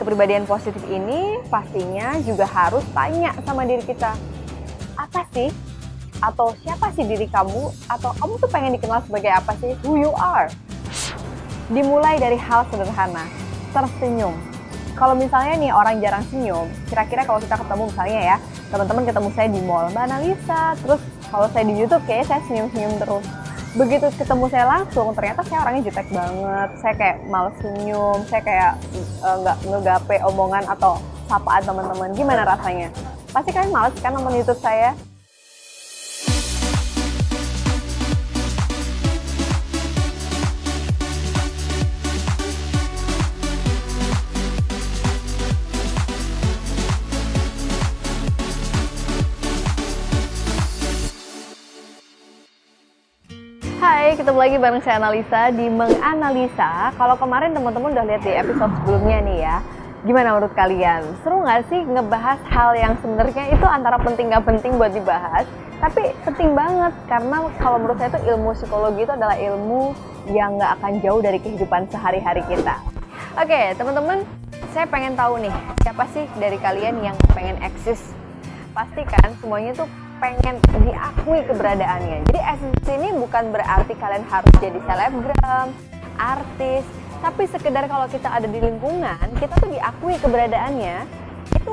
Kepribadian positif ini pastinya juga harus tanya sama diri kita. Apa sih? Atau siapa sih diri kamu? Atau kamu tuh pengen dikenal sebagai apa sih? Who you are? Dimulai dari hal sederhana, tersenyum. Kalau misalnya nih orang jarang senyum, kira-kira kalau kita ketemu misalnya ya, teman-teman ketemu saya di mall, Mbak Analisa, terus kalau saya di YouTube kayaknya saya senyum-senyum terus. Begitu ketemu saya langsung, ternyata saya orangnya jutek banget, saya kayak males senyum, saya kayak nggak ngegape omongan atau sapaan teman-teman. Gimana rasanya? Pasti kalian males kan nonton YouTube saya? Hai, ketemu lagi bareng saya Analisa di Menganalisa. Kalau kemarin teman-teman udah lihat di episode sebelumnya nih ya, gimana menurut kalian? Seru nggak sih ngebahas hal yang sebenarnya itu antara penting nggak penting buat dibahas, tapi penting banget karena kalau menurut saya itu ilmu psikologi itu adalah ilmu yang nggak akan jauh dari kehidupan sehari-hari kita. Oke, teman-teman, saya pengen tahu nih siapa sih dari kalian yang pengen eksis? Pasti kan semuanya tuh pengen diakui keberadaannya. Jadi eksis ini bukan berarti kalian harus jadi selebgram, artis, tapi sekedar kalau kita ada di lingkungan, kita tuh diakui keberadaannya. Itu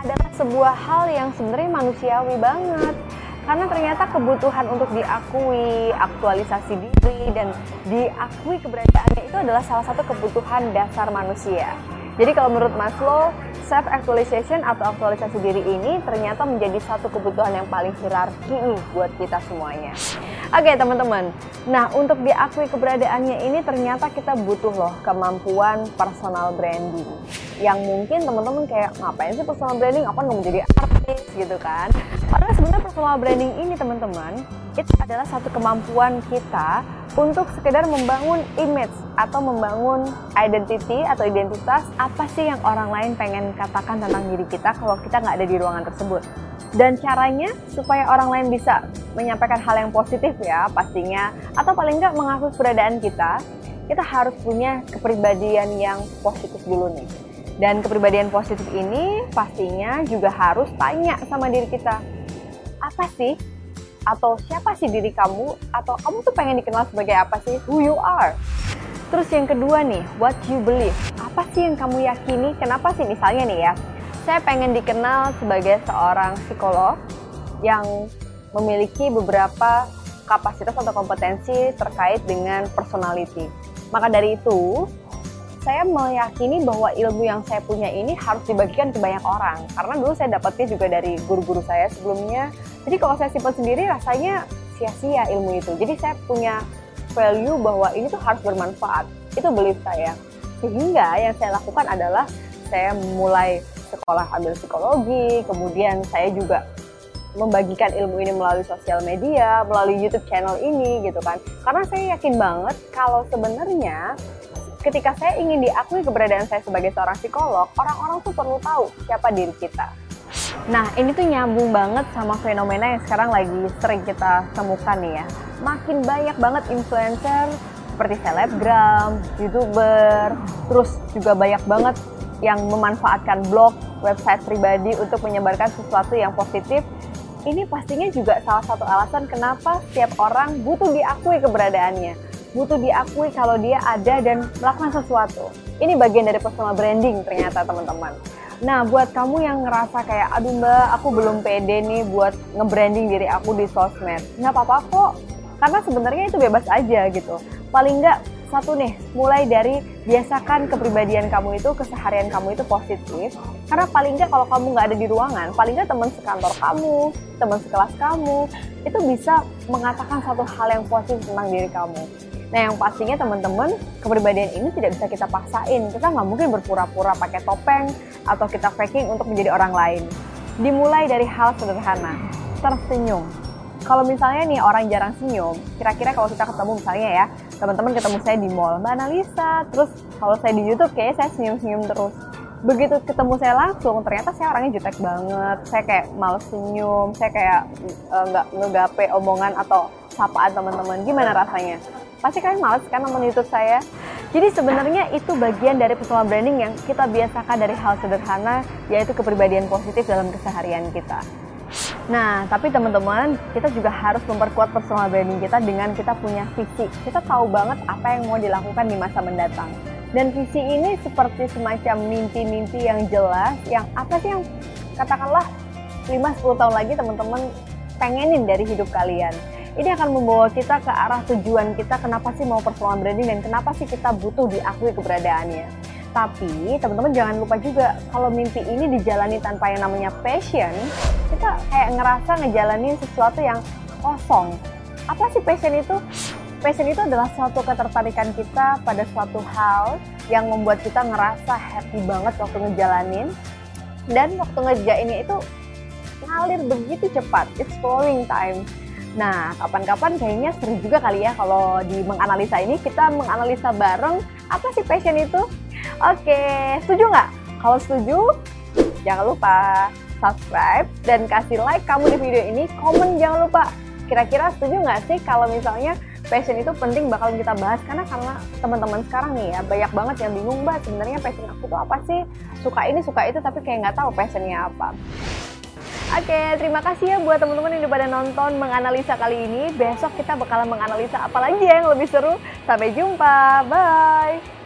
adalah sebuah hal yang sebenarnya manusiawi banget. Karena ternyata kebutuhan untuk diakui, aktualisasi diri, dan diakui keberadaannya itu adalah salah satu kebutuhan dasar manusia. Jadi kalau menurut Maslow, self-actualization atau aktualisasi diri ini ternyata menjadi satu kebutuhan yang paling hierarki nih buat kita semuanya. Oke, teman-teman, nah untuk diakui keberadaannya ini ternyata kita butuh loh kemampuan personal branding. Yang mungkin teman-teman kayak, ngapain sih personal branding, aku nggak mau jadi artis gitu kan. Padahal sebenarnya personal branding ini teman-teman, itu adalah satu kemampuan kita untuk sekedar membangun image atau membangun identity atau identitas apa sih yang orang lain pengen katakan tentang diri kita kalau kita nggak ada di ruangan tersebut. Dan caranya supaya orang lain bisa menyampaikan hal yang positif ya pastinya, atau paling nggak mengakui keberadaan kita, kita harus punya kepribadian yang positif dulu nih. Dan kepribadian positif ini pastinya juga harus tanya sama diri kita, apa sih? Atau siapa sih diri kamu? Atau kamu tuh pengen dikenal sebagai apa sih? Who you are? Terus yang kedua nih, what you believe? Apa sih yang kamu yakini? Kenapa sih misalnya nih ya, saya pengen dikenal sebagai seorang psikolog yang memiliki beberapa kapasitas atau kompetensi terkait dengan personality. Maka dari itu, saya meyakini bahwa ilmu yang saya punya ini harus dibagikan ke banyak orang. Karena dulu saya dapatnya juga dari guru-guru saya sebelumnya. Jadi kalau saya simpan sendiri rasanya sia-sia ilmu itu. Jadi saya punya value bahwa ini tuh harus bermanfaat. Itu belief saya. Sehingga yang saya lakukan adalah saya mulai sekolah ambil psikologi, kemudian saya juga membagikan ilmu ini melalui sosial media, melalui YouTube channel ini gitu kan. Karena saya yakin banget kalau sebenarnya ketika saya ingin diakui keberadaan saya sebagai seorang psikolog, orang-orang tuh perlu tahu siapa diri kita. Nah, ini tuh nyambung banget sama fenomena yang sekarang lagi sering kita temukan nih ya. Makin banyak banget influencer seperti selebgram, youtuber, terus juga banyak banget yang memanfaatkan blog, website pribadi untuk menyebarkan sesuatu yang positif. Ini pastinya juga salah satu alasan kenapa setiap orang butuh diakui keberadaannya. Butuh diakui kalau dia ada dan melakukan sesuatu. Ini bagian dari personal branding ternyata teman-teman. Nah, buat kamu yang ngerasa kayak, aduh mbak, aku belum pede nih buat nge-branding diri aku di sosmed. Nggak apa-apa kok, karena sebenarnya itu bebas aja gitu. Paling nggak, satu nih, mulai dari biasakan kepribadian kamu itu, keseharian kamu itu positif. Karena paling nggak kalau kamu nggak ada di ruangan, paling nggak teman sekantor kamu, teman sekelas kamu, itu bisa mengatakan satu hal yang positif tentang diri kamu. Nah yang pastinya teman-teman, kepribadian ini tidak bisa kita paksain. Kita nggak mungkin berpura-pura pakai topeng atau kita faking untuk menjadi orang lain. Dimulai dari hal sederhana, tersenyum. Kalau misalnya nih orang jarang senyum, kira-kira kalau kita ketemu misalnya ya, teman-teman ketemu saya di mall, Mbak Analisa, terus kalau saya di YouTube kayaknya saya senyum-senyum terus. Begitu ketemu saya langsung, ternyata saya orangnya jutek banget, saya kayak males senyum, saya kayak nggak ngegape omongan atau sapaan teman-teman. Gimana rasanya? Pasti kalian males kan nonton YouTube saya? Jadi sebenarnya itu bagian dari personal branding yang kita biasakan dari hal sederhana, yaitu kepribadian positif dalam keseharian kita. Nah, tapi teman-teman, kita juga harus memperkuat personal branding kita dengan kita punya visi. Kita tahu banget apa yang mau dilakukan di masa mendatang. Dan visi ini seperti semacam mimpi-mimpi yang jelas, yang apa sih yang katakanlah 5-10 tahun lagi teman-teman pengenin dari hidup kalian. Ini akan membawa kita ke arah tujuan kita, kenapa sih mau personal branding dan kenapa sih kita butuh diakui keberadaannya. Tapi teman-teman jangan lupa juga kalau mimpi ini dijalani tanpa yang namanya passion, kita kayak ngerasa ngejalanin sesuatu yang kosong. Apa sih passion itu? Passion itu adalah suatu ketertarikan kita pada suatu hal yang membuat kita ngerasa happy banget waktu ngejalanin, dan waktu ngerjainnya itu ngalir begitu cepat, it's flowing time. Nah, kapan-kapan kayaknya seru juga kali ya kalau di menganalisa ini kita menganalisa bareng apa sih passion itu? Oke, setuju nggak? Kalau setuju, jangan lupa subscribe dan kasih like kamu di video ini. Komen jangan lupa. Kira-kira setuju nggak sih kalau misalnya passion itu penting bakal kita bahas? Karena teman-teman sekarang nih ya banyak banget yang bingung, Mbak, sebenarnya passion aku tuh apa sih? Suka ini, suka itu, tapi kayak nggak tahu passionnya apa. Oke, terima kasih ya buat teman-teman yang udah pada nonton menganalisa kali ini. Besok kita bakalan menganalisa apa lagi ya yang lebih seru. Sampai jumpa, bye!